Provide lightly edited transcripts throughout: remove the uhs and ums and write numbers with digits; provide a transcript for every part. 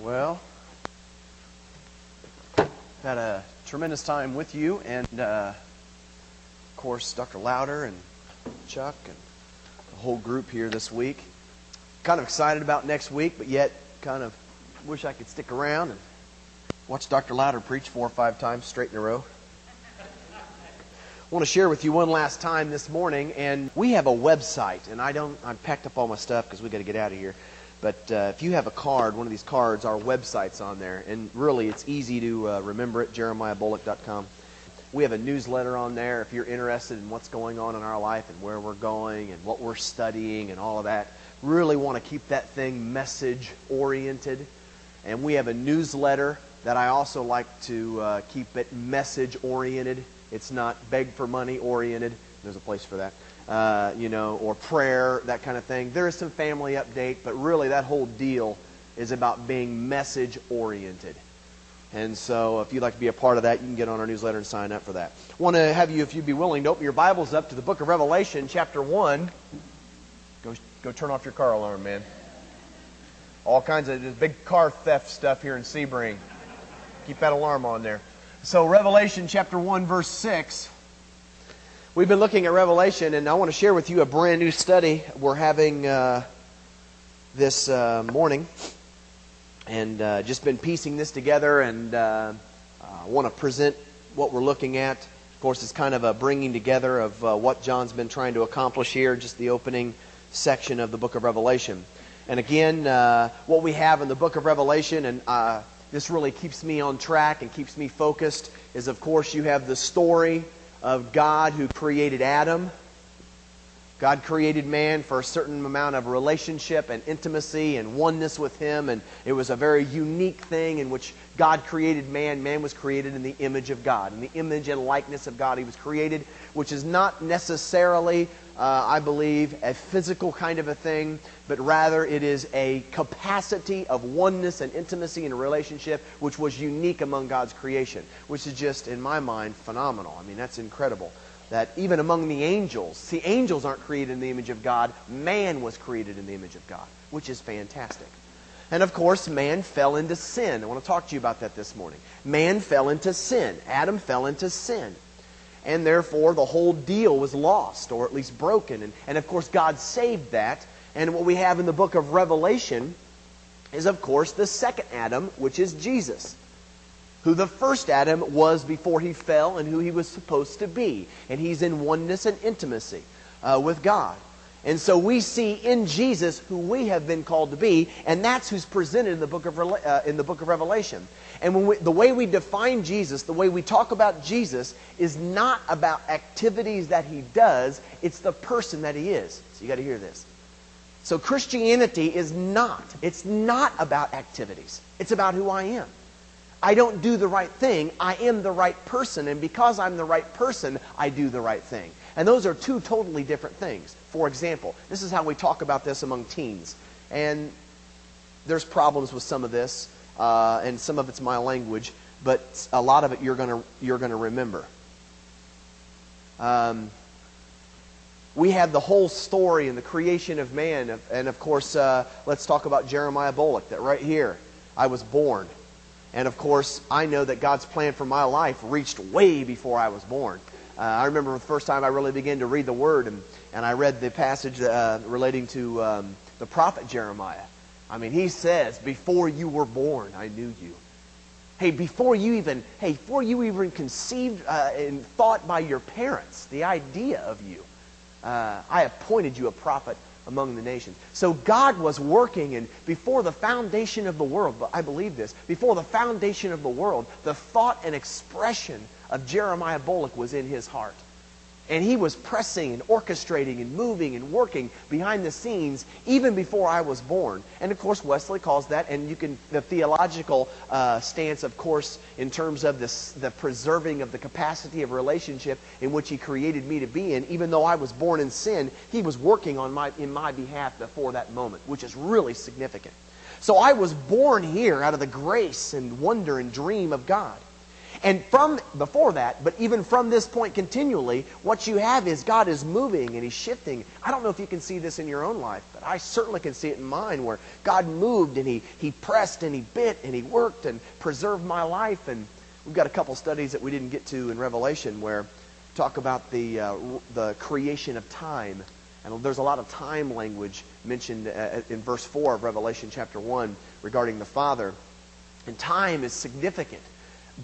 Well, I've had a tremendous time with you, and of course, Dr. Louder and Chuck and the whole group here this week. Kind of excited about next week, but yet kind of wish I could stick around and watch Dr. Louder preach 4 or 5 times straight in a row. I want to share with you one last time this morning, and we have a website, and I packed up all my stuff because we got to get out of here. But if you have a card, one of these cards, our website's on there, and really it's easy to remember it, JeremiahBullock.com. We have a newsletter on there if you're interested in what's going on in our life and where we're going and what we're studying and all of that. Really want to keep that thing message-oriented, and we have a newsletter that I also like to keep it message-oriented. It's not beg for money oriented. There's a place for that, or prayer, that kind of thing. There is some family update, but really that whole deal is about being message oriented. And so if you'd like to be a part of that, you can get on our newsletter and sign up for that. I want to have you, if you'd be willing, to open your Bibles up to the book of Revelation, chapter 1. Go turn off your car alarm, man. All kinds of big car theft stuff here in Sebring. Keep that alarm on there. So Revelation chapter 1 verse 6, we've been looking at Revelation, and I want to share with you a brand new study we're having this morning, and just been piecing this together, and I want to present what we're looking at. Of course, it's kind of a bringing together of what John's been trying to accomplish here, just the opening section of the book of Revelation. And again, what we have in the book of Revelation, and this really keeps me on track and keeps me focused, is of course you have the story of God who created Adam. God created man for a certain amount of relationship and intimacy and oneness with him, and it was a very unique thing in which God created man. Man was created in the image of God, in the image and likeness of God he was created, which is not necessarily, I believe, a physical kind of a thing, but rather it is a capacity of oneness and intimacy and a relationship which was unique among God's creation, which is just, in my mind, phenomenal. I mean, that's incredible. That even among the angels, see, angels aren't created in the image of God. Man was created in the image of God, which is fantastic. And of course, man fell into sin. I want to talk to you about that this morning. Man fell into sin. Adam fell into sin. And therefore, the whole deal was lost, or at least broken. And of course, God saved that. And what we have in the book of Revelation is, of course, the second Adam, which is Jesus, who the first Adam was before he fell and who he was supposed to be. And he's in oneness and intimacy with God. And so we see in Jesus who we have been called to be, and that's who's presented in the book of Revelation. And when the way we define Jesus, the way we talk about Jesus, is not about activities that he does, it's the person that he is. So you got to hear this. So Christianity is not, it's not about activities. It's about who I am. I don't do the right thing. I am the right person, and because I'm the right person, I do the right thing. And those are two totally different things. For example, this is how we talk about this among teens. And there's problems with some of this, and some of it's my language, but a lot of it you're gonna remember. We have the whole story and the creation of man, and of course, let's talk about Jeremiah Bullock. That right here, I was born. And of course, I know that God's plan for my life reached way before I was born. I remember the first time I really began to read the Word, and I read the passage relating to the prophet Jeremiah. I mean, he says, before you were born, I knew you. Hey, before you even conceived and thought by your parents, the idea of you, I appointed you a prophet among the nations. So God was working, and before the foundation of the world, but I believe this, before the foundation of the world, the thought and expression of Jeremiah Bullock was in his heart. And he was pressing and orchestrating and moving and working behind the scenes even before I was born. And of course, Wesley calls that, and you can, the theological stance, of course, in terms of this, the preserving of the capacity of relationship in which he created me to be in. Even though I was born in sin, he was working on in my behalf before that moment, which is really significant. So I was born here out of the grace and wonder and dream of God. And from before that, but even from this point continually, what you have is God is moving and He's shifting. I don't know if you can see this in your own life, but I certainly can see it in mine, where God moved and He pressed and He bit and He worked and preserved my life. And we've got a couple studies that we didn't get to in Revelation where talk about the creation of time. And there's a lot of time language mentioned in verse 4 of Revelation chapter 1 regarding the Father. And time is significant.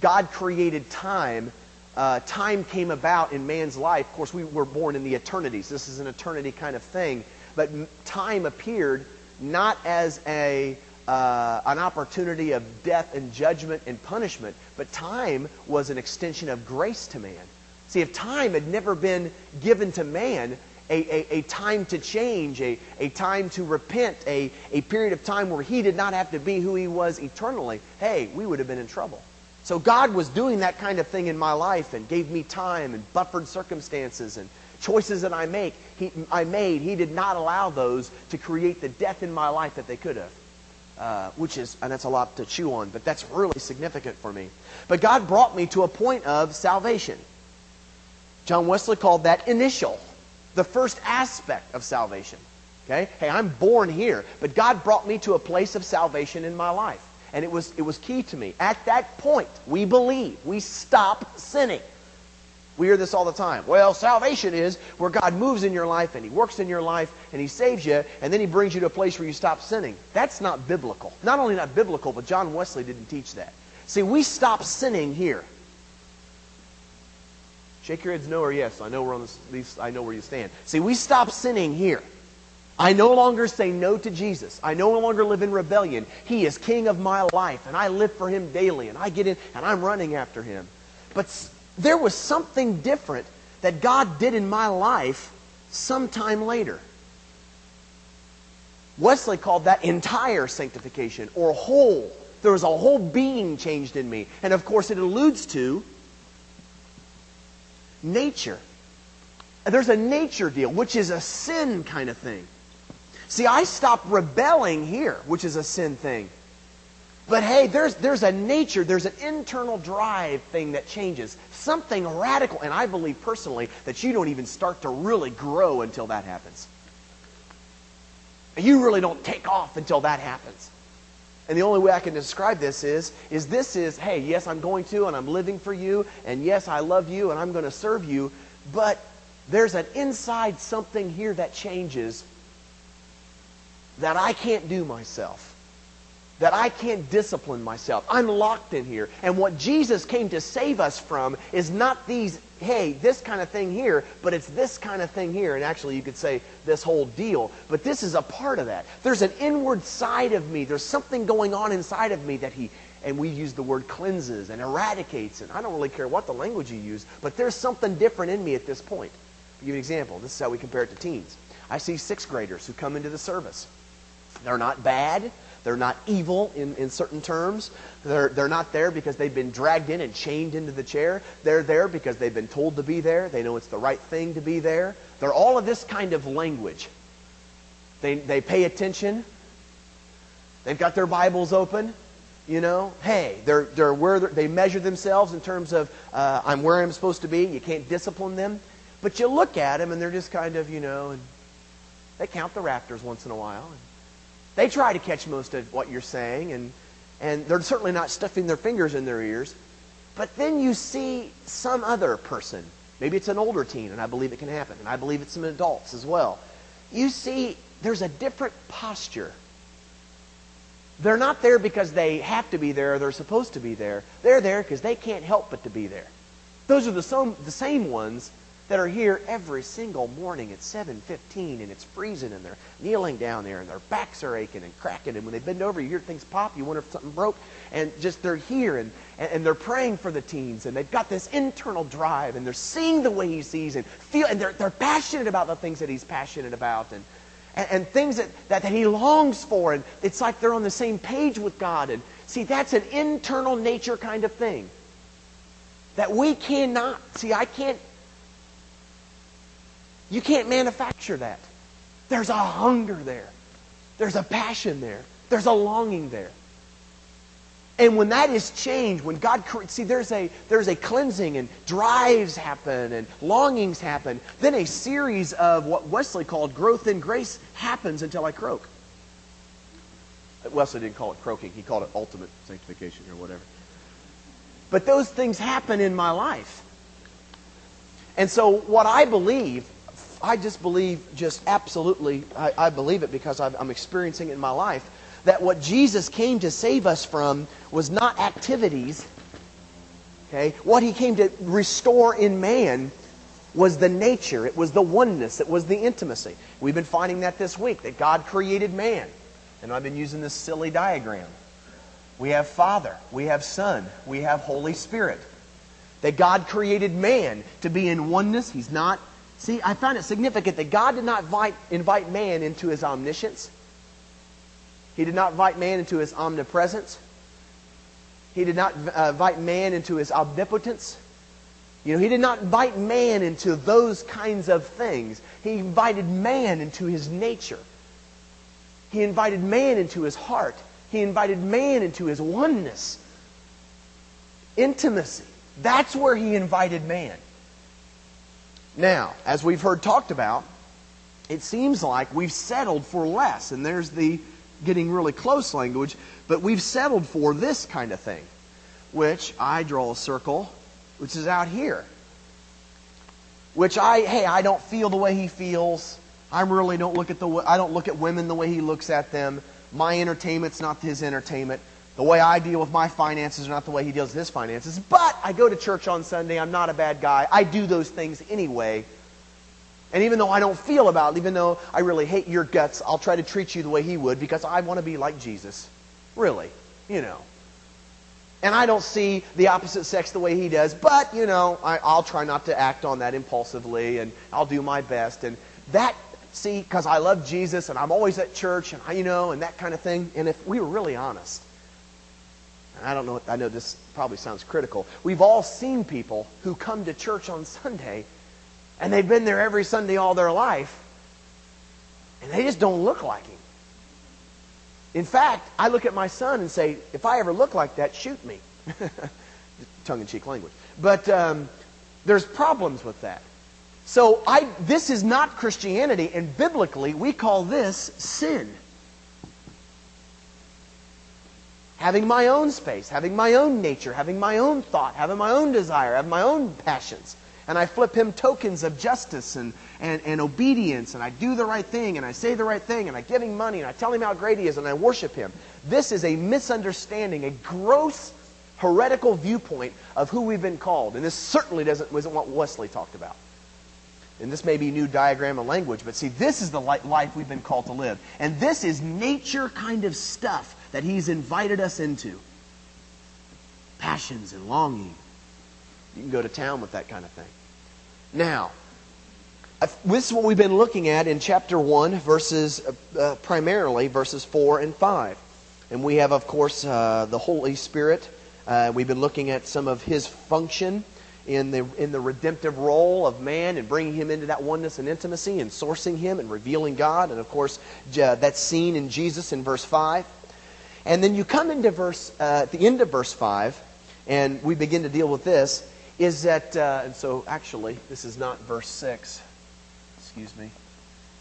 God created time. Time came about in man's life. Of course, we were born in the eternities. This is an eternity kind of thing. But time appeared not as an opportunity of death and judgment and punishment, but time was an extension of grace to man. See, if time had never been given to man, a time to change, a time to repent, a period of time where he did not have to be who he was eternally, hey, we would have been in trouble. So God was doing that kind of thing in my life and gave me time and buffered circumstances and choices that I made. He did not allow those to create the death in my life that they could have, and that's a lot to chew on, but that's really significant for me. But God brought me to a point of salvation. John Wesley called that initial, the first aspect of salvation. Okay? Hey, I'm born here, but God brought me to a place of salvation in my life. And it was key to me. At that point, we believe. We stop sinning. We hear this all the time. Well, salvation is where God moves in your life and He works in your life and He saves you and then He brings you to a place where you stop sinning. That's not biblical. Not only not biblical, but John Wesley didn't teach that. See, we stop sinning here. Shake your heads no or yes. I know we're on this, I know where you stand. See, we stop sinning here. I no longer say no to Jesus. I no longer live in rebellion. He is king of my life, and I live for Him daily, and I get in, and I'm running after Him. But there was something different that God did in my life sometime later. Wesley called that entire sanctification, or whole. There was a whole being changed in me. And of course, it alludes to nature. There's a nature deal, which is a sin kind of thing. See, I stopped rebelling here, which is a sin thing. But hey, there's a nature, there's an internal drive thing that changes. Something radical, and I believe personally that you don't even start to really grow until that happens. You really don't take off until that happens. And the only way I can describe this is, hey, yes, I'm going to, and I'm living for you, and yes, I love you, and I'm going to serve you, but there's an inside something here that changes that I can't do myself, that I can't discipline myself. I'm locked in here. And what Jesus came to save us from is not these, hey, this kind of thing here, but it's this kind of thing here. And actually, you could say this whole deal. But this is a part of that. There's an inward side of me. There's something going on inside of me that He, and we use the word cleanses and eradicates. And I don't really care what the language you use, but there's something different in me at this point. Give you an example. This is how we compare it to teens. I see sixth graders who come into the service. They're not bad. They're not evil in certain terms. They're not there because they've been dragged in and chained into the chair. They're there because they've been told to be there. They know it's the right thing to be there. They're all of this kind of language. They pay attention. They've got their Bibles open. You know, hey, they're where they measure themselves in terms of I'm where I'm supposed to be. You can't discipline them. But you look at them, and they're just kind of, you know, and they count the rafters once in a while. And they try to catch most of what you're saying, and they're certainly not stuffing their fingers in their ears. But then you see some other person. Maybe it's an older teen, and I believe it can happen. And I believe it's some adults as well. You see there's a different posture. They're not there because they have to be there or they're supposed to be there. They're there because they can't help but to be there. Those are the same ones that are here every single morning at 7:15, and it's freezing, and they're kneeling down there, and their backs are aching and cracking, and when they bend over, you hear things pop, you wonder if something broke, and just they're here, and they're praying for the teens, and they've got this internal drive, and they're seeing the way He sees, and feel, and they're passionate about the things that He's passionate about, and things that He longs for, and it's like they're on the same page with God, and see, that's an internal nature kind of thing that we cannot, see, you can't manufacture that. There's a hunger there. There's a passion there. There's a longing there. And when that is changed, when God, see, there's a cleansing, and drives happen and longings happen. Then a series of what Wesley called growth in grace happens until I croak. Wesley didn't call it croaking. He called it ultimate sanctification or whatever. But those things happen in my life. And so what I believe, I just believe just absolutely, I believe it because I'm experiencing it in my life, that what Jesus came to save us from was not activities. Okay? What he came to restore in man was the nature. It was the oneness. It was the intimacy. We've been finding that this week, that God created man. And I've been using this silly diagram. We have Father, we have Son, we have Holy Spirit. That God created man to be in oneness. He's not... See, I found it significant that God did not invite man into his omniscience. He did not invite man into his omnipresence. He did not invite man into his omnipotence. You know, he did not invite man into those kinds of things. He invited man into his nature. He invited man into his heart. He invited man into his oneness. Intimacy. That's where he invited man. Now, as we've heard talked about, it seems like we've settled for less. And there's the getting really close language. But we've settled for this kind of thing, which I draw a circle, which is out here. Which I don't feel the way he feels. I really don't look at I don't look at women the way he looks at them. My entertainment's not his entertainment. The way I deal with my finances are not the way he deals with his finances. But I go to church on Sunday. I'm not a bad guy. I do those things anyway. And even though I don't feel about it, even though I really hate your guts, I'll try to treat you the way he would because I want to be like Jesus. Really, you know. And I don't see the opposite sex the way he does. But, you know, I'll try not to act on that impulsively. And I'll do my best. And that... See, because I love Jesus and I'm always at church and, you know, and that kind of thing. And if we were really honest, and I don't know, I know this probably sounds critical. We've all seen people who come to church on Sunday and they've been there every Sunday all their life and they just don't look like him. In fact, I look at my son and say, if I ever look like that, shoot me. Tongue-in-cheek language. But there's problems with that. So this is not Christianity, and biblically we call this sin. Having my own space, having my own nature, having my own thought, having my own desire, having my own passions. And I flip him tokens of justice and obedience, and I do the right thing, and I say the right thing, and I give him money, and I tell him how great he is, and I worship him. This is a misunderstanding, a gross, heretical viewpoint of who we've been called. And this certainly isn't what Wesley talked about. And this may be new diagram and language, but see, this is the life we've been called to live. And this is nature kind of stuff that he's invited us into. Passions and longing. You can go to town with that kind of thing. Now, this is what we've been looking at in chapter 1, verses primarily verses 4 and 5. And we have, of course, the Holy Spirit. We've been looking at some of his function in the redemptive role of man and bringing him into that oneness and intimacy and sourcing him and revealing God. And, of course, that's seen in Jesus in verse 5. And then you come into at the end of verse 5, and we begin to deal with this, is that... and so, actually, this is not verse 6. Excuse me.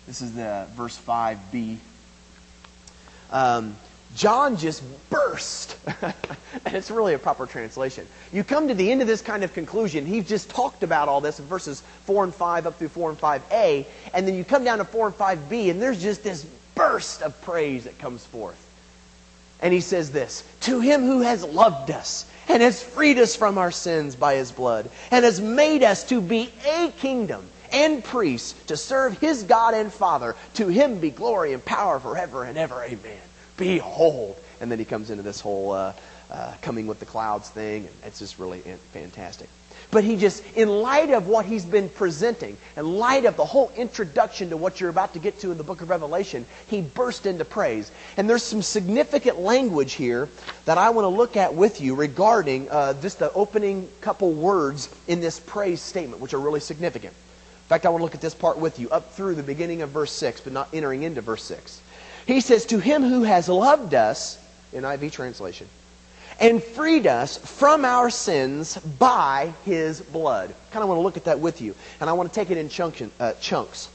This is the verse 5b. John just burst. And it's really a proper translation. You come to the end of this kind of conclusion. He's just talked about all this in verses 4 and 5 up through 4 and 5a. And then you come down to 4 and 5b, and there's just this burst of praise that comes forth. And he says this, "To him who has loved us and has freed us from our sins by his blood and has made us to be a kingdom and priests to serve his God and Father, to him be glory and power forever and ever. Amen. Behold." And then he comes into this whole coming with the clouds thing. And it's just really fantastic. But he just, in light of what he's been presenting, in light of the whole introduction to what you're about to get to in the book of Revelation, he burst into praise. And there's some significant language here that I want to look at with you regarding just the opening couple words in this praise statement, which are really significant. In fact, I want to look at this part with you up through the beginning of verse 6, but not entering into verse 6. He says, "To him who has loved us," NIV translation, and freed us from our sins by his blood. I kind of want to look at that with you, and I want to take it in chunks.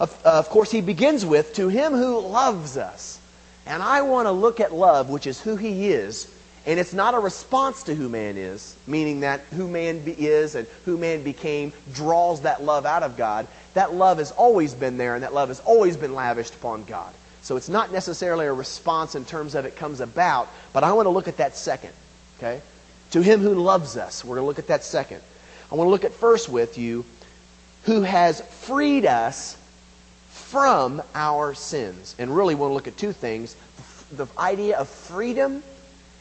Of course, he begins with, to him who loves us. And I want to look at love, which is who he is, and it's not a response to who man is, meaning that who man is and who man became draws that love out of God. That love has always been there, and that love has always been lavished upon God. So it's not necessarily a response in terms of it comes about, but I want to look at that second, okay? To him who loves us. We're going to look at that second. I want to look at first with you, who has freed us from our sins. And really want to look at two things, the idea of freedom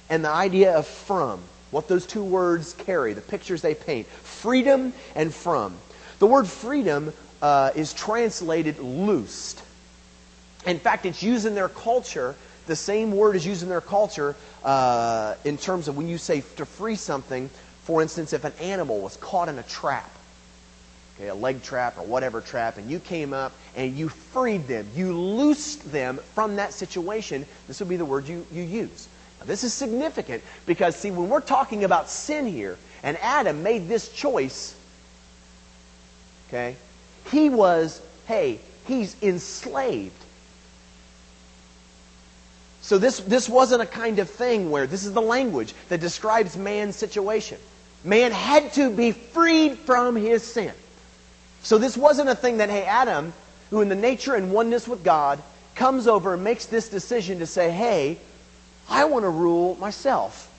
and the idea of from, what those two words carry, the pictures they paint, freedom and from. The word freedom is translated loosed. In fact, it's used in their culture, the same word is used in their culture in terms of when you say to free something, for instance, if an animal was caught in a trap, okay, a leg trap or whatever trap, and you came up and you freed them, you loosed them from that situation, this would be the word you use. This is significant because, see, when we're talking about sin here, and Adam made this choice, okay, he's enslaved. So this wasn't a kind of thing where, this is the language that describes man's situation. Man had to be freed from his sin. So this wasn't a thing that, hey, Adam, who in the nature and oneness with God, comes over and makes this decision to say, hey, I want to rule myself.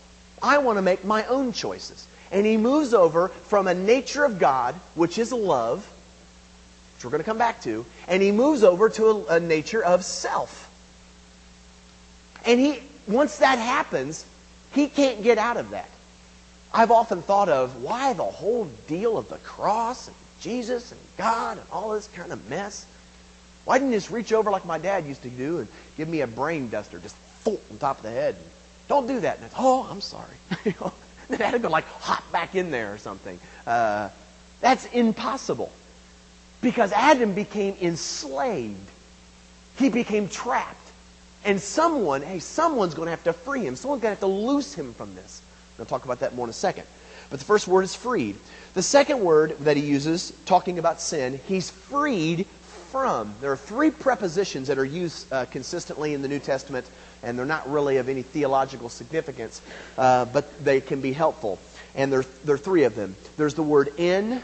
I want to make my own choices. And he moves over from a nature of God, which is love, which we're going to come back to, and he moves over to a nature of self. And once that happens, he can't get out of that. I've often thought of why the whole deal of the cross and Jesus and God and all this kind of mess. Why didn't he just reach over like my dad used to do and give me a brain duster, just on top of the head? Don't do that. And oh, I'm sorry. Then I had to go like hop back in there or something. That's impossible because Adam became enslaved. He became trapped. And someone's going to have to free him. Someone's going to have to loose him from this. I'll talk about that more in a second. But the first word is freed. The second word that he uses, talking about sin, he's freed from. There are three prepositions that are used consistently in the New Testament, and they're not really of any theological significance, but they can be helpful. And there are three of them. There's the word in,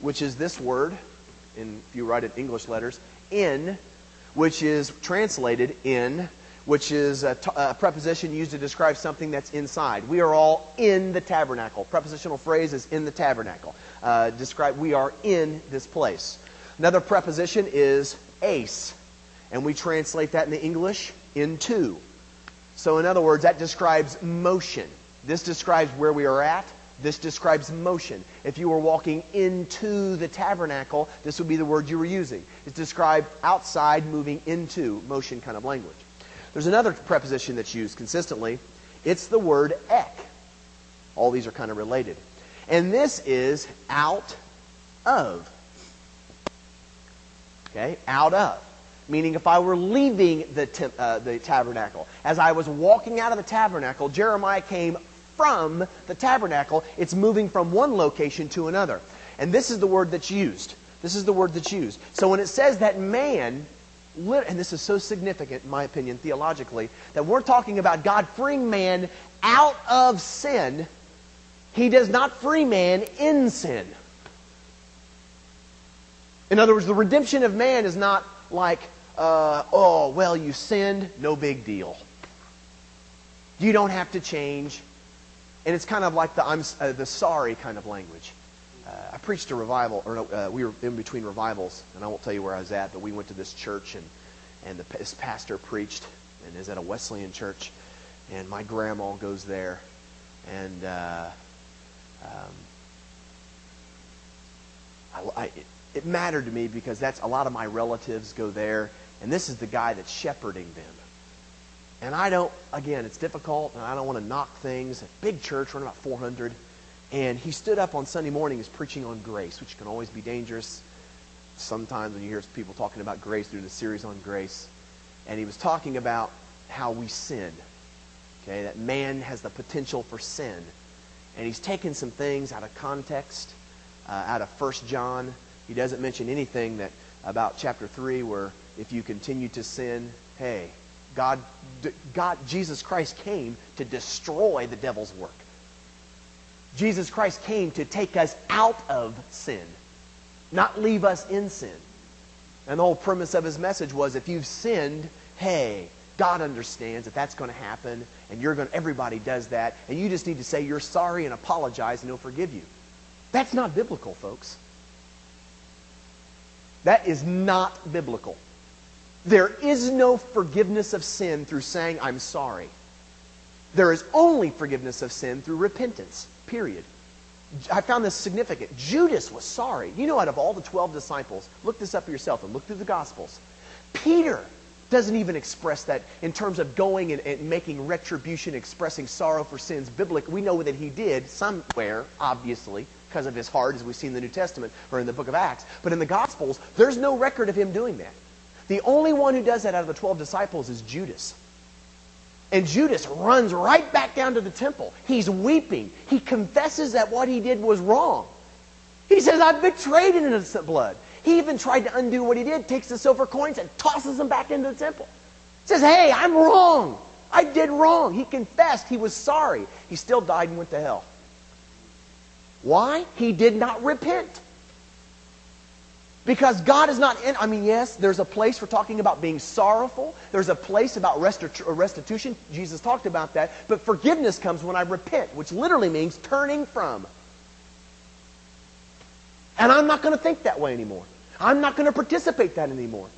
which is this word, and if you write it in English letters, in, which is translated in, which is a preposition used to describe something that's inside. We are all in the tabernacle. Prepositional phrase is in the tabernacle. Describe we are in this place. Another preposition is ace, and we translate that in the English into. So in other words, that describes motion. This describes where we are at. This describes motion. If you were walking into the tabernacle, this would be the word you were using. It's described outside, moving into, motion kind of language. There's another preposition that's used consistently. It's the word ek. All these are kind of related. And this is out of. Okay, out of. Meaning if I were leaving the tabernacle, as I was walking out of the tabernacle, Jeremiah came from the tabernacle. It's moving from one location to another. And this is the word that's used. This is the word that's used. So when it says that man, and this is so significant in my opinion theologically, that we're talking about God freeing man out of sin, he does not free man in sin. In other words, the redemption of man is not like, oh, well, you sinned, no big deal. You don't have to change. And it's kind of like the sorry kind of language. I preached a revival, we were in between revivals, and I won't tell you where I was at, but we went to this church, and this pastor preached, and is at a Wesleyan church, and my grandma goes there, and it mattered to me because that's a lot of my relatives go there, and this is the guy that's shepherding them. And I don't, again, it's difficult, and I don't want to knock things. A big church, we're about 400. And he stood up on Sunday morning is preaching on grace, which can always be dangerous sometimes when you hear people talking about grace during the series on grace. And he was talking about how we sin. Okay, that man has the potential for sin. And he's taken some things out of context, out of 1 John. He doesn't mention anything that about chapter 3 where if you continue to sin, hey, Jesus Christ came to destroy the devil's work. Jesus Christ came to take us out of sin, not leave us in sin. And the whole premise of his message was if you've sinned, hey, God understands that that's going to happen, and everybody does that, and you just need to say you're sorry and apologize, and he'll forgive you. That's not biblical, folks. That is not biblical. There is no forgiveness of sin through saying, I'm sorry. There is only forgiveness of sin through repentance, period. I found this significant. Judas was sorry. You know, out of all the 12 disciples, look this up yourself and look through the Gospels. Peter doesn't even express that in terms of going and making retribution, expressing sorrow for sins biblically. We know that he did somewhere, obviously, because of his heart, as we see in the New Testament or in the book of Acts. But in the Gospels, there's no record of him doing that. The only one who does that out of the 12 disciples is Judas. And Judas runs right back down to the temple. He's weeping. He confesses that what he did was wrong. He says, I've betrayed an innocent blood. He even tried to undo what he did, takes the silver coins and tosses them back into the temple. Says, hey, I'm wrong. I did wrong. He confessed. He was sorry. He still died and went to hell. Why? He did not repent. Because God is not in, yes, there's a place for talking about being sorrowful. There's a place about restitution. Jesus talked about that. But forgiveness comes when I repent, which literally means turning from. And I'm not going to think that way anymore. I'm not going to participate that anymore.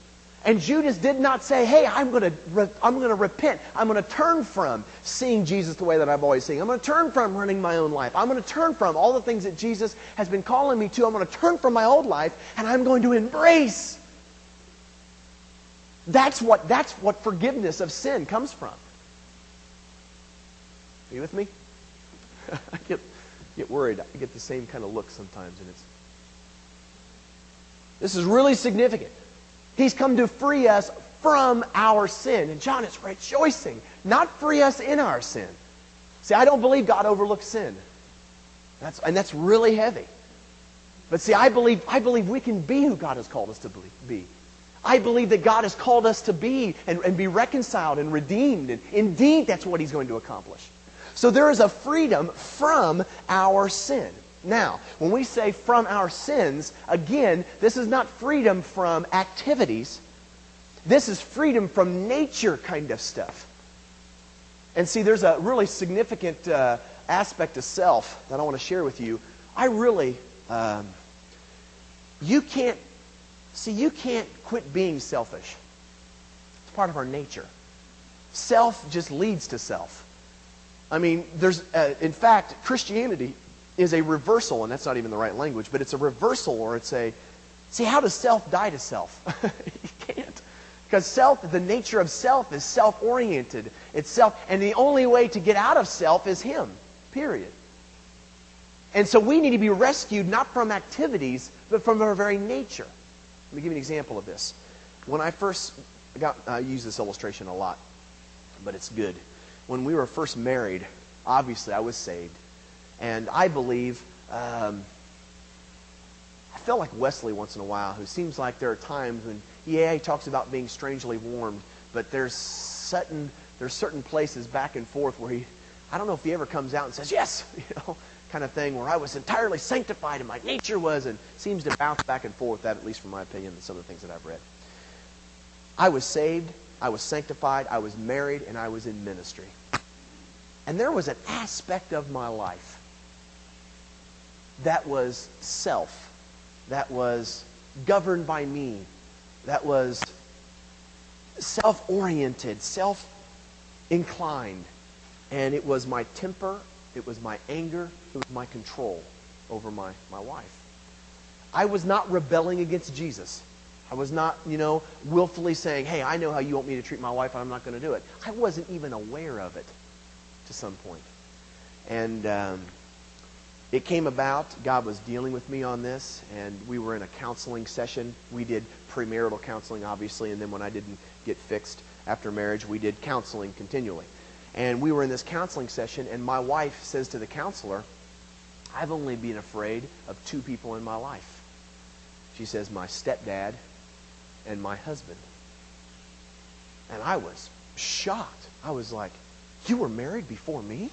And Judas did not say, hey, I'm going to repent. I'm going to turn from seeing Jesus the way that I've always seen. I'm going to turn from running my own life. I'm going to turn from all the things that Jesus has been calling me to. I'm going to turn from my old life, and I'm going to embrace. That's what forgiveness of sin comes from. Are you with me? I get worried. I get the same kind of look sometimes, and this is really significant. He's come to free us from our sin. And John is rejoicing, not free us in our sin. See, I don't believe God overlooks sin. That's really heavy. But see, I believe we can be who God has called us to be. I believe that God has called us to be and be reconciled and redeemed. And indeed, that's what he's going to accomplish. So there is a freedom from our sin. Now, when we say from our sins, again, this is not freedom from activities. This is freedom from nature kind of stuff. And see, there's a really significant aspect of self that I want to share with you. You can't quit being selfish. It's part of our nature. Self just leads to self. In fact, Christianity is a reversal, and that's not even the right language, but it's a reversal, or how does self die to self? You can't. Because the nature of self is self-oriented. It's self, and the only way to get out of self is him, period. And so we need to be rescued not from activities, but from our very nature. Let me give you an example of this. When I first I use this illustration a lot, but it's good. When we were first married, obviously I was saved. And I believe, I feel like Wesley once in a while, who seems like there are times when, he talks about being strangely warmed, but there's certain places back and forth where I don't know if he ever comes out and says, yes, kind of thing, where I was entirely sanctified and my nature was, and seems to bounce back and forth, that at least from my opinion and some of the things that I've read. I was saved, I was sanctified, I was married, and I was in ministry. And there was an aspect of my life that was self, that was governed by me, that was self-oriented, self-inclined. And it was my temper, it was my anger, it was my control over my wife. I was not rebelling against Jesus. I was not, willfully saying, hey, I know how you want me to treat my wife and I'm not going to do it. I wasn't even aware of it to some point. And it came about, God was dealing with me on this, and we were in a counseling session. We did premarital counseling, obviously, and then when I didn't get fixed after marriage, we did counseling continually. And we were in this counseling session, and my wife says to the counselor, I've only been afraid of two people in my life. She says, my stepdad and my husband. And I was shocked. I was like, you were married before me?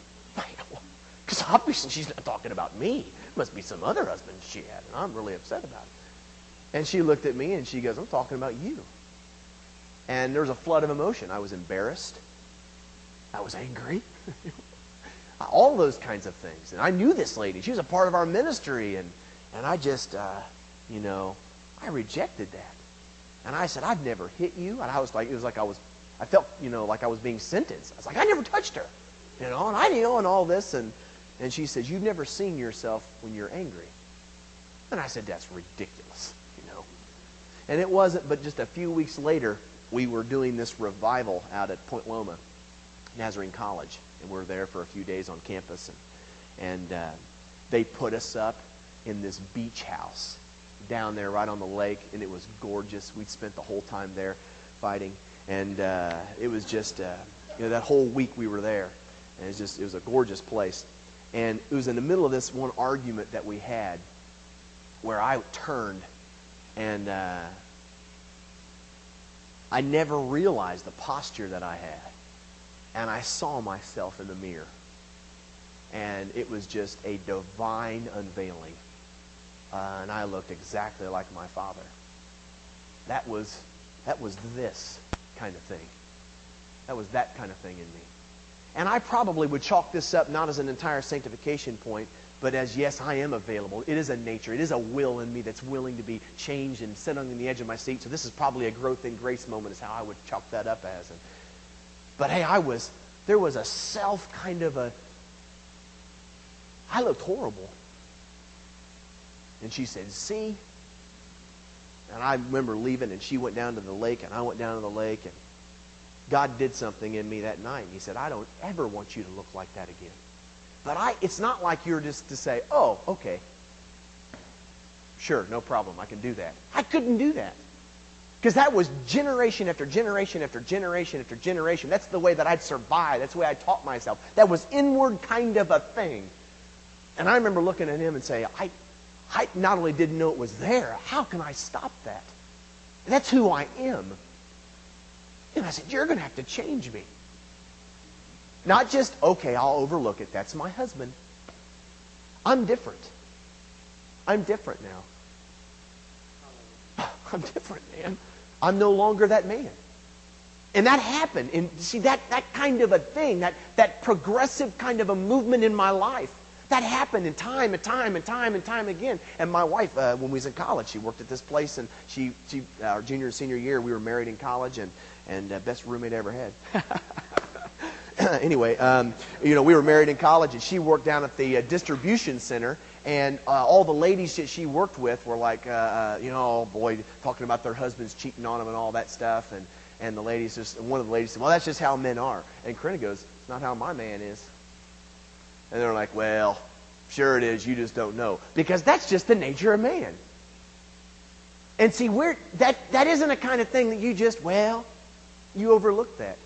Because obviously she's not talking about me. It must be some other husband she had, and I'm really upset about it. And she looked at me, and she goes, I'm talking about you. And there was a flood of emotion. I was embarrassed. I was angry. All those kinds of things. And I knew this lady. She was a part of our ministry. And I just, I rejected that. And I said, I've never hit you. And I was like, I felt, like I was being sentenced. I was like, I never touched her. And I knew and all this. And she says, you've never seen yourself when you're angry. And I said, that's ridiculous, And it wasn't, but just a few weeks later, we were doing this revival out at Point Loma Nazarene College. And we were there for a few days on campus. And they put us up in this beach house down there right on the lake. And it was gorgeous. We'd spent the whole time there fighting. And it was just, that whole week we were there. And it was a gorgeous place. And it was in the middle of this one argument that we had where I turned and I never realized the posture that I had. And I saw myself in the mirror. And it was just a divine unveiling. And I looked exactly like my father. That was this kind of thing. That was that kind of thing in me. And I probably would chalk this up not as an entire sanctification point, but as, yes, I am available. It is a nature. It is a will in me that's willing to be changed and set on the edge of my seat. So this is probably a growth in grace moment is how I would chalk that up as. But hey, there was a self kind of a, I looked horrible. And she said, see? And I remember leaving, and she went down to the lake, and I went down to the lake, and God did something in me that night. He said, I don't ever want you to look like that again. But it's not like you're just to say, oh, okay. Sure, no problem, I can do that. I couldn't do that. Because that was generation after generation after generation after generation. That's the way that I'd survive. That's the way I taught myself. That was inward kind of a thing. And I remember looking at him and saying, I not only didn't know it was there, how can I stop that? That's who I am. And I said, you're going to have to change me. Not just, okay, I'll overlook it. That's my husband. I'm different. I'm different now. I'm different, man. I'm no longer that man. And that happened. And see, that kind of a thing, that progressive kind of a movement in my life, that happened in time and time and time and time again. And my wife, when we was in college, she worked at this place, and she our junior and senior year, we were married in college, and best roommate I ever had. Anyway, we were married in college, and she worked down at the distribution center, and all the ladies that she worked with were like, oh boy, talking about their husbands cheating on them and all that stuff, and the ladies just, one of the ladies said, well, that's just how men are. And Corinna goes, it's not how my man is. And they're like, well, sure it is, you just don't know. Because that's just the nature of man. And see, that isn't a kind of thing that you just, well, you overlook that.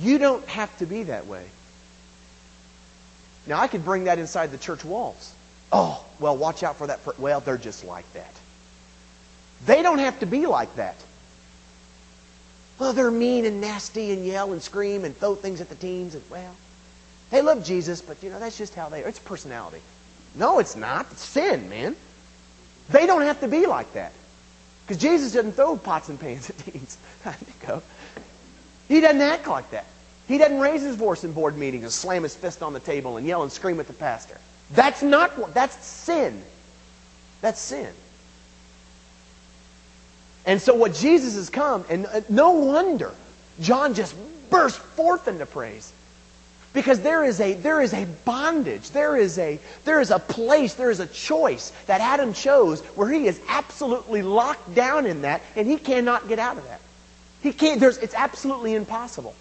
You don't have to be that way. Now, I could bring that inside the church walls. Oh, well, watch out for that. Well, they're just like that. They don't have to be like that. Well, they're mean and nasty and yell and scream and throw things at the teens. And, well, they love Jesus, but, that's just how they are. It's personality. No, it's not. It's sin, man. They don't have to be like that. Because Jesus didn't throw pots and pans at teens. I think of. He doesn't act like that. He doesn't raise his voice in board meetings and slam his fist on the table and yell and scream at the pastor. That's sin. That's sin. And so what Jesus has come, and no wonder John just burst forth into praise. Because there is a bondage, there is a place, there is a choice that Adam chose where he is absolutely locked down in that, and he cannot get out of that. He can't. It's absolutely impossible.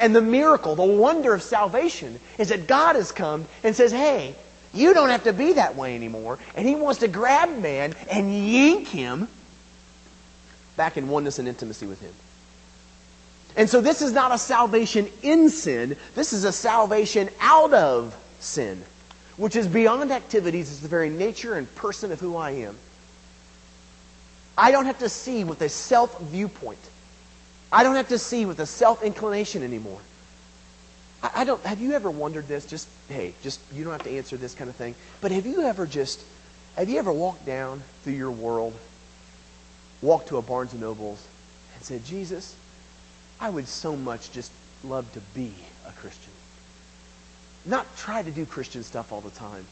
And the miracle, the wonder of salvation is that God has come and says, hey, you don't have to be that way anymore. And he wants to grab man and yank him back in oneness and intimacy with him. And so this is not a salvation in sin. This is a salvation out of sin, which is beyond activities. It's the very nature and person of who I am. I don't have to see with a self-viewpoint. I don't have to see with a self-inclination anymore. I don't. Have you ever wondered this? Just, hey, just you don't have to answer this kind of thing. But have you ever walked down through your world, walked to a Barnes & Noble's, and said, Jesus, I would so much just love to be a Christian. Not try to do Christian stuff all the time,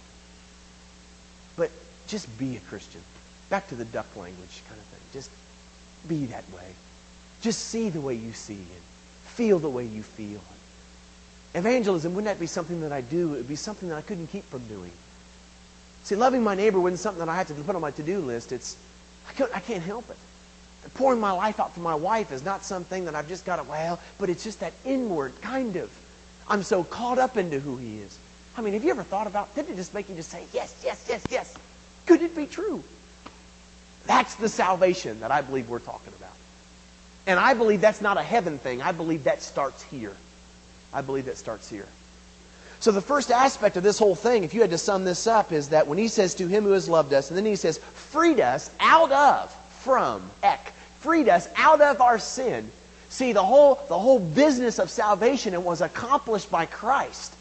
but just be a Christian. Back to the duck language kind of thing. Just be that way. Just see the way you see and feel the way you feel. Evangelism wouldn't that be something that I do? It would be something that I couldn't keep from doing. See, loving my neighbor wasn't something that I had to put on my to-do list. It's, I can't help it. Pouring my life out for my wife is not something that I've just got to, well, but it's just that inward kind of. I'm so caught up into who he is. I mean, have you ever thought about, didn't it just make you just say, yes, yes, yes, yes? Could it be true? That's the salvation that I believe we're talking about. And I believe that's not a heaven thing. I believe that starts here. I believe that starts here. So the first aspect of this whole thing, if you had to sum this up, is that when he says to him who has loved us, and then he says, freed us out of, from, ek, freed us out of our sin. See, the whole business of salvation and was accomplished by Christ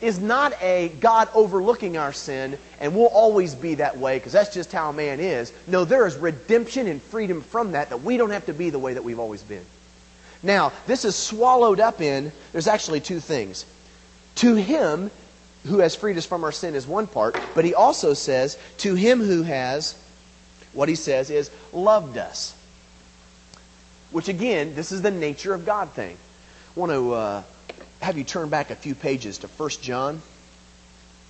is not a God overlooking our sin and we'll always be that way because that's just how man is. No, there is redemption and freedom from that we don't have to be the way that we've always been. Now, this is swallowed up in, there's actually two things. To him who has freed us from our sin is one part, but he also says, to him who has, what he says is, loved us. Which again, this is the nature of God thing. I want to have you turn back a few pages to 1 John.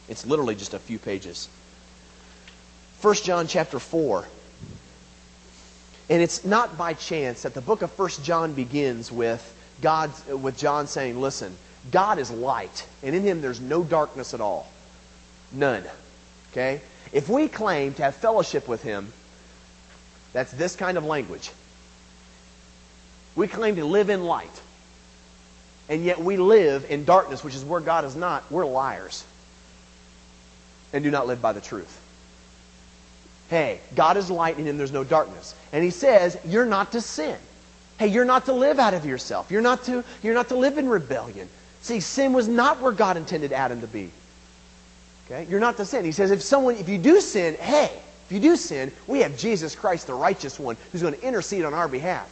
It's literally just a few pages. 1 John chapter 4. And it's not by chance that the book of 1 John begins with John saying, listen, God is light, and in him there's no darkness at all. None. Okay? If we claim to have fellowship with him, that's this kind of language. We claim to live in light, and yet we live in darkness, which is where God is not. We're liars and do not live by the truth. Hey, God is light, and in him there's no darkness. And he says, you're not to sin. Hey, you're not to live out of yourself. You're not to live in rebellion. See, sin was not where God intended Adam to be. Okay? You're not to sin. He says, if you do sin, we have Jesus Christ, the righteous one, who's going to intercede on our behalf.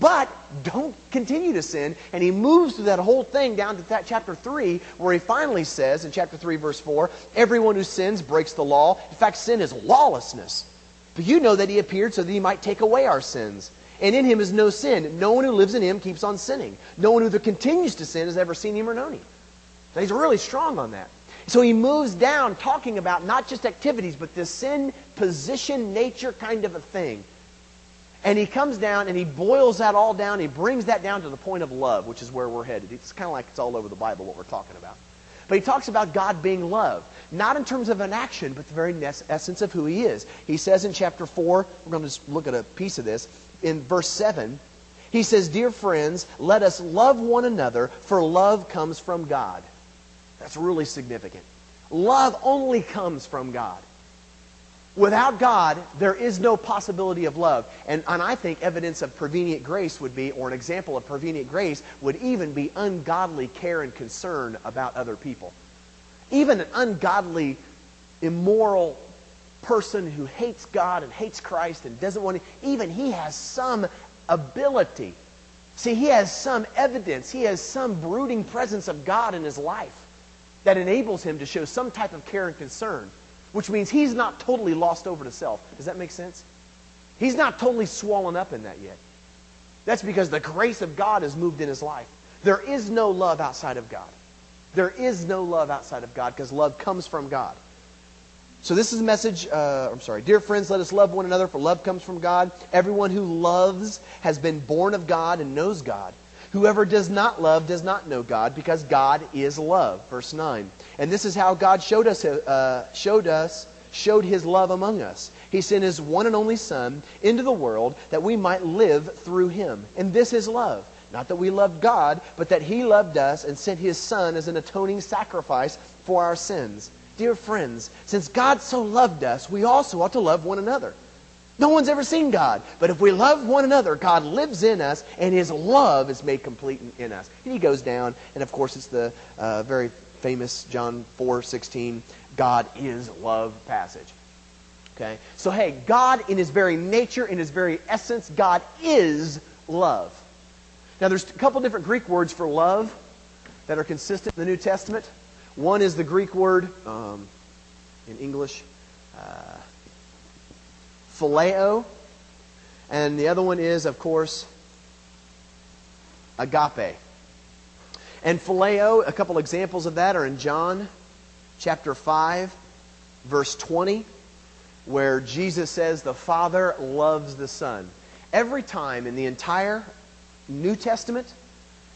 But don't continue to sin. And he moves through that whole thing down to that chapter 3, where he finally says, in chapter 3, verse 4, everyone who sins breaks the law. In fact, sin is lawlessness. But you know that he appeared so that he might take away our sins. And in him is no sin. No one who lives in him keeps on sinning. No one who continues to sin has ever seen him or known him. So he's really strong on that. So he moves down talking about not just activities, but this sin, position, nature kind of a thing. And he comes down and he boils that all down. He brings that down to the point of love, which is where we're headed. It's kind of like it's all over the Bible what we're talking about. But he talks about God being love, not in terms of an action, but the very essence of who he is. He says in chapter 4, we're going to just look at a piece of this, in verse 7, he says, dear friends, let us love one another, for love comes from God. That's really significant. Love only comes from God. Without God, there is no possibility of love. And I think evidence of prevenient grace would be, or an example of prevenient grace, would even be ungodly care and concern about other people. Even an ungodly, immoral person who hates God and hates Christ and doesn't want to, even he has some ability. See, he has some evidence. He has some brooding presence of God in his life that enables him to show some type of care and concern. Which means he's not totally lost over to self. Does that make sense? He's not totally swollen up in that yet. That's because the grace of God has moved in his life. There is no love outside of God. There is no love outside of God because love comes from God. So this is a message, dear friends, let us love one another for love comes from God. Everyone who loves has been born of God and knows God. Whoever does not love does not know God, because God is love. Verse 9. And this is how God showed his love among us. He sent his one and only Son into the world that we might live through him. And this is love. Not that we loved God, but that he loved us and sent his Son as an atoning sacrifice for our sins. Dear friends, since God so loved us, we also ought to love one another. No one's ever seen God, but if we love one another, God lives in us, and his love is made complete in us. And he goes down, and of course it's the very famous John 4:16, God is love passage. Okay? So hey, God in his very nature, in his very essence, God is love. Now there's a couple different Greek words for love that are consistent in the New Testament. One is the Greek word, in English, phileo. And the other one is, of course, agape. And phileo, a couple examples of that are in John chapter 5, verse 20, where Jesus says, the Father loves the Son. Every time in the entire New Testament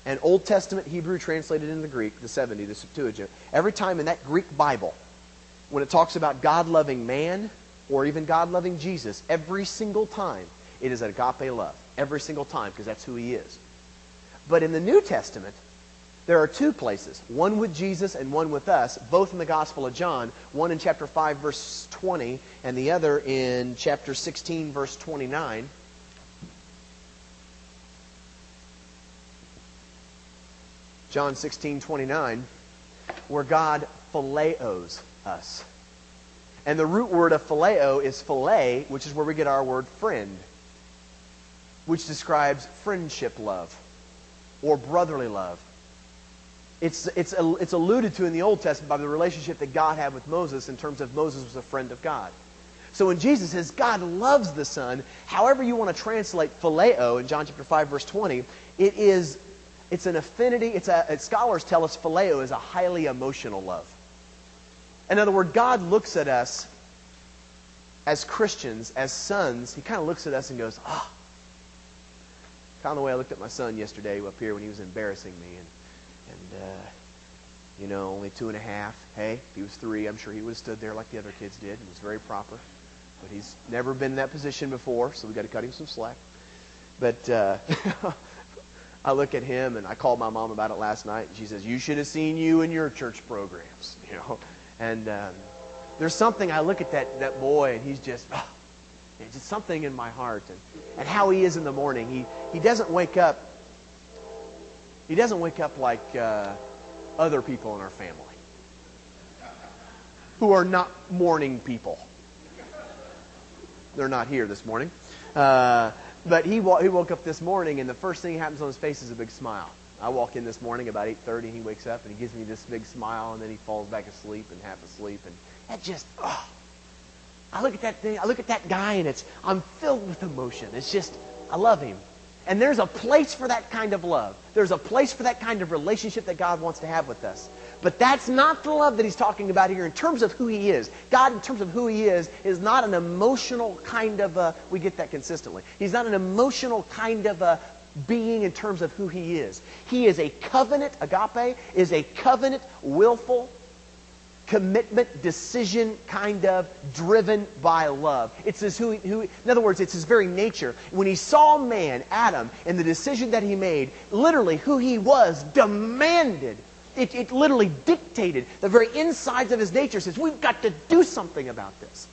and Old Testament Hebrew translated into Greek, the 70, the Septuagint, every time in that Greek Bible, when it talks about God loving man or even God loving Jesus, every single time it is agape love. Every single time, because that's who he is. But in the New Testament, there are two places, one with Jesus and one with us, both in the Gospel of John, one in chapter 5, verse 20, and the other in chapter 16, verse 29. John 16:29, where God phileos us. And the root word of phileo is phile, which is where we get our word friend, which describes friendship love or brotherly love. It's alluded to in the Old Testament by the relationship that God had with Moses in terms of Moses was a friend of God. So when Jesus says God loves the Son, however you want to translate phileo in John chapter 5, verse 20, it's an affinity. Scholars tell us phileo is a highly emotional love. In other words, God looks at us as Christians, as sons. He kind of looks at us and goes, ah. Kind of the way I looked at my son yesterday up here when he was embarrassing me. And you know, only 2.5. Hey, if he was 3, I'm sure he would have stood there like the other kids did. It was very proper. But he's never been in that position before, so we've got to cut him some slack. But I look at him, and I called my mom about it last night, and she says, you should have seen you in your church programs, you know. And there's something, I look at that boy, and he's just, it's just something in my heart. And how he is in the morning, he doesn't wake up, like other people in our family who are not morning people. They're not here this morning. But he woke up this morning, and the first thing that happens on his face is a big smile. I walk in this morning about 8:30, and he wakes up, and he gives me this big smile, and then he falls back asleep and half asleep. And that just, oh. I look at that thing, I look at that guy, and I'm filled with emotion. It's just, I love him. And there's a place for that kind of love. There's a place for that kind of relationship that God wants to have with us. But that's not the love that he's talking about here in terms of who he is. God, in terms of who he is not an emotional kind of a, we get that consistently. He's not an emotional kind of a being in terms of who he is. He is a covenant, agape, is a covenant, willful, commitment, decision, kind of, driven by love. It's his in other words, it's his very nature. When he saw man, Adam, and the decision that he made, literally who he was demanded. It literally dictated the very insides of his nature. Says, we've got to do something about this.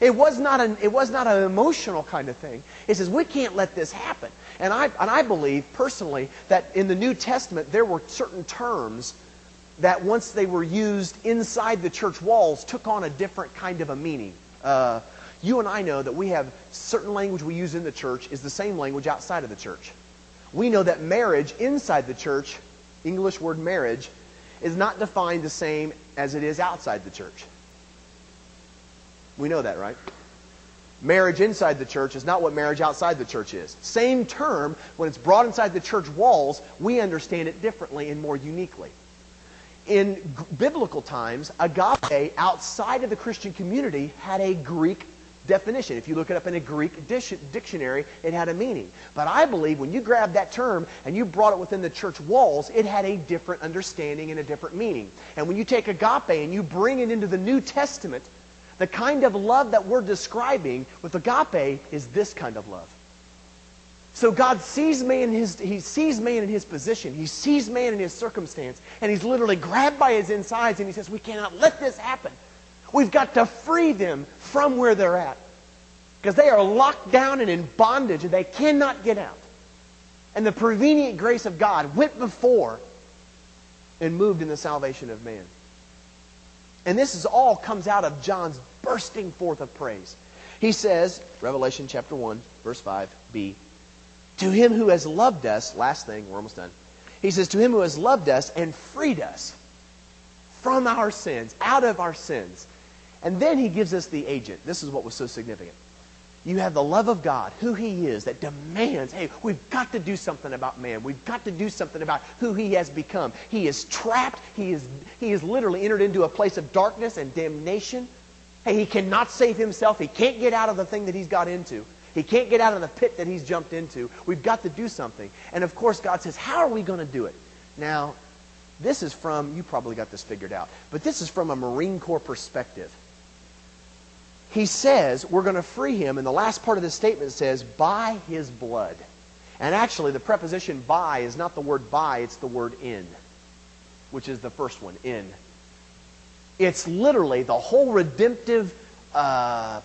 It was not an emotional kind of thing. It says, we can't let this happen. And I believe, personally, that in the New Testament, there were certain terms that once they were used inside the church walls took on a different kind of a meaning. You and I know that we have certain language we use in the church is the same language outside of the church. We know that marriage inside the church, English word marriage, is not defined the same as it is outside the church. We know that, right? Marriage inside the church is not what marriage outside the church is. Same term, when it's brought inside the church walls, we understand it differently and more uniquely. In biblical times, agape outside of the Christian community had a Greek definition. If you look it up in a Greek dictionary, it had a meaning. But I believe when you grab that term and you brought it within the church walls, it had a different understanding and a different meaning. And when you take agape and you bring it into the New Testament, the kind of love that we're describing with agape is this kind of love. So God sees man in his, he sees man in his position. He sees man in his circumstance. And he's literally grabbed by his insides and he says, we cannot let this happen. We've got to free them from where they're at. Because they are locked down and in bondage and they cannot get out. And the prevenient grace of God went before and moved in the salvation of man. And this is all comes out of John's bursting forth of praise. He says, Revelation chapter 1, verse 5b, to him who has loved us, last thing, we're almost done. He says, to him who has loved us and freed us from our sins, out of our sins. And then he gives us the agent. This is what was so significant. You have the love of God, who he is, that demands, hey, we've got to do something about man. We've got to do something about who he has become. He is trapped. He is literally entered into a place of darkness and damnation. Hey, he cannot save himself. He can't get out of the thing that he's got into. He can't get out of the pit that he's jumped into. We've got to do something. And of course, God says, how are we going to do it? Now, this is from, you probably got this figured out, but this is from a Marine Corps perspective. He says, we're going to free him. And the last part of this statement says, by his blood. And actually, the preposition by is not the word by, it's the word in, which is the first one, in. It's literally the whole redemptive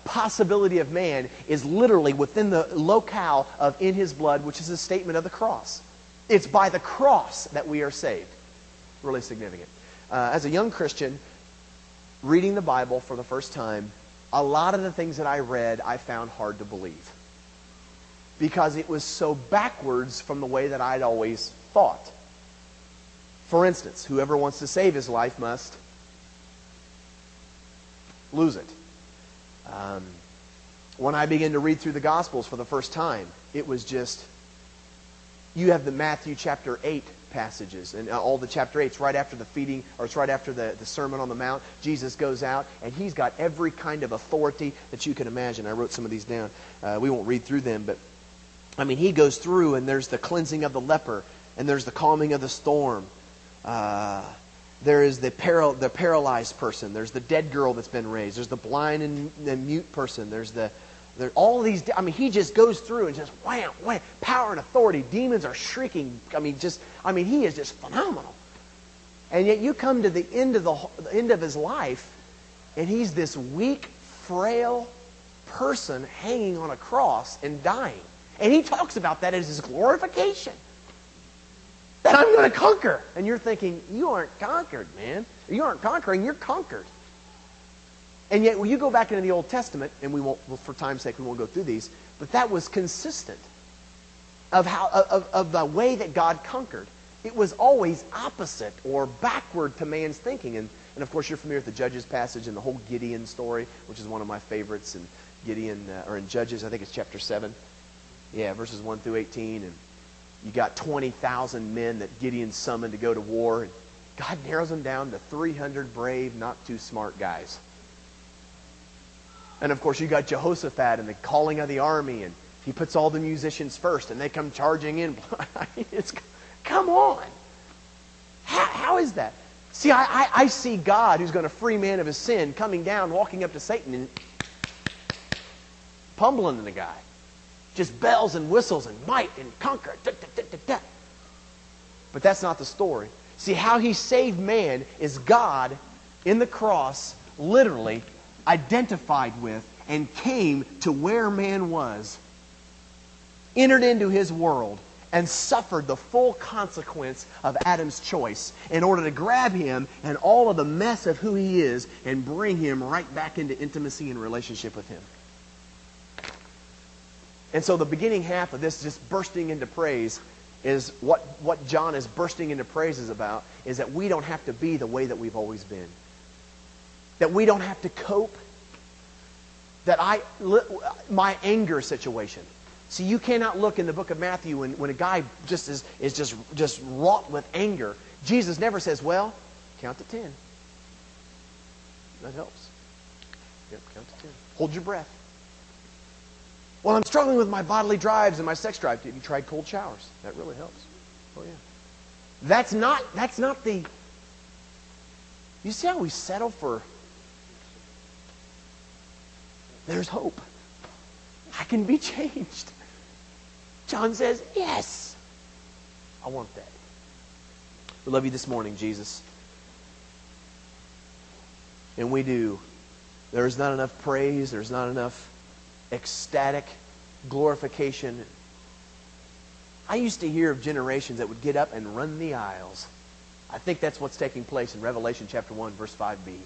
possibility of man is literally within the locale of in his blood, which is the statement of the cross. It's by the cross that we are saved. Really significant. As a young Christian, reading the Bible for the first time, a lot of the things that I read, I found hard to believe because it was so backwards from the way that I'd always thought. For instance, whoever wants to save his life must lose it. When I began to read through the Gospels for the first time, it was just, you have the Matthew chapter 8 passages, and all the chapter 8's right after the feeding, or it's right after the Sermon on the Mount. Jesus goes out, and he's got every kind of authority that you can imagine. I wrote some of these down. We won't read through them, but I mean, he goes through, and there's the cleansing of the leper, and there's the calming of the storm. There is the paralyzed person. There's the dead girl that's been raised. There's the blind and mute person. There's all these. I mean, he just goes through and just wham, wham, power and authority. Demons are shrieking. I mean, he is just phenomenal. And yet, you come to the end of his life, and he's this weak, frail person hanging on a cross and dying. And he talks about that as his glorification. That I'm going to conquer. And you're thinking, you aren't conquered, man. You aren't conquering, you're conquered. And yet, when you go back into the Old Testament, and we won't, for time's sake, we won't go through these, but that was consistent of the way that God conquered. It was always opposite or backward to man's thinking. And of course, you're familiar with the Judges passage and the whole Gideon story, which is one of my favorites. And Gideon, or in Judges, I think it's chapter 7. Yeah, verses 1 through 18, and you got 20,000 men that Gideon summoned to go to war. And God narrows them down to 300 brave, not too smart guys. And of course, you got Jehoshaphat and the calling of the army. And he puts all the musicians first, and they come charging in. It's, come on. How is that? See, I see God, who's going to free man of his sin, coming down, walking up to Satan, and pummeling the guy. Just bells and whistles and might and conquer. Da, da, da, da, da. But that's not the story. See, how he saved man is God in the cross literally identified with and came to where man was, entered into his world, and suffered the full consequence of Adam's choice in order to grab him and all of the mess of who he is and bring him right back into intimacy and relationship with him. And so the beginning half of this just bursting into praise is what John is bursting into praise is about, is that we don't have to be the way that we've always been. That we don't have to cope. That my anger situation. See, you cannot look in the book of Matthew when a guy just is just wrought with anger. Jesus never says, well, count to 10. That helps. Yep, count to 10. Hold your breath. Well, I'm struggling with my bodily drives and my sex drive. Have you tried cold showers? That really helps. Oh, yeah. That's not the... You see how we settle for... There's hope. I can be changed. John says, yes, I want that. We love you this morning, Jesus. And we do. There's not enough praise. There's not enough ecstatic glorification. I used to hear of generations that would get up and run the aisles. I think that's what's taking place in Revelation chapter 1, verse 5b.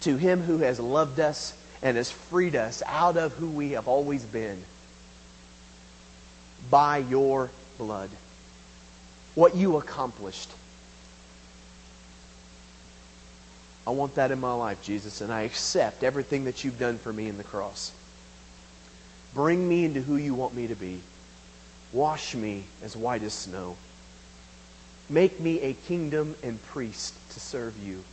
To him who has loved us and has freed us out of who we have always been by your blood. What you accomplished. I want that in my life, Jesus, and I accept everything that you've done for me in the cross. Bring me into who you want me to be. Wash me as white as snow. Make me a kingdom and priest to serve you.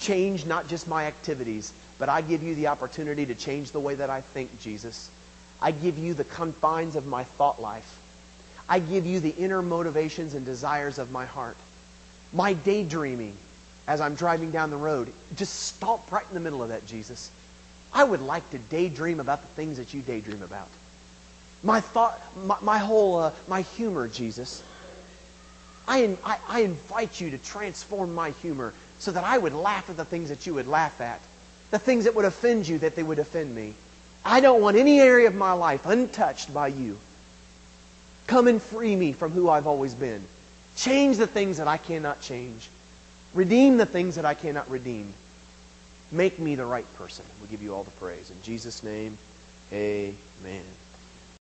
Change not just my activities, but I give you the opportunity to change the way that I think, Jesus. I give you the confines of my thought life. I give you the inner motivations and desires of my heart. My daydreaming as I'm driving down the road, just stop right in the middle of that, Jesus. I would like to daydream about the things that you daydream about. My thought, my humor, Jesus. I invite you to transform my humor so that I would laugh at the things that you would laugh at. The things that would offend you, that they would offend me. I don't want any area of my life untouched by you. Come and free me from who I've always been. Change the things that I cannot change. Redeem the things that I cannot redeem. Make me the right person. We give you all the praise. In Jesus' name, amen.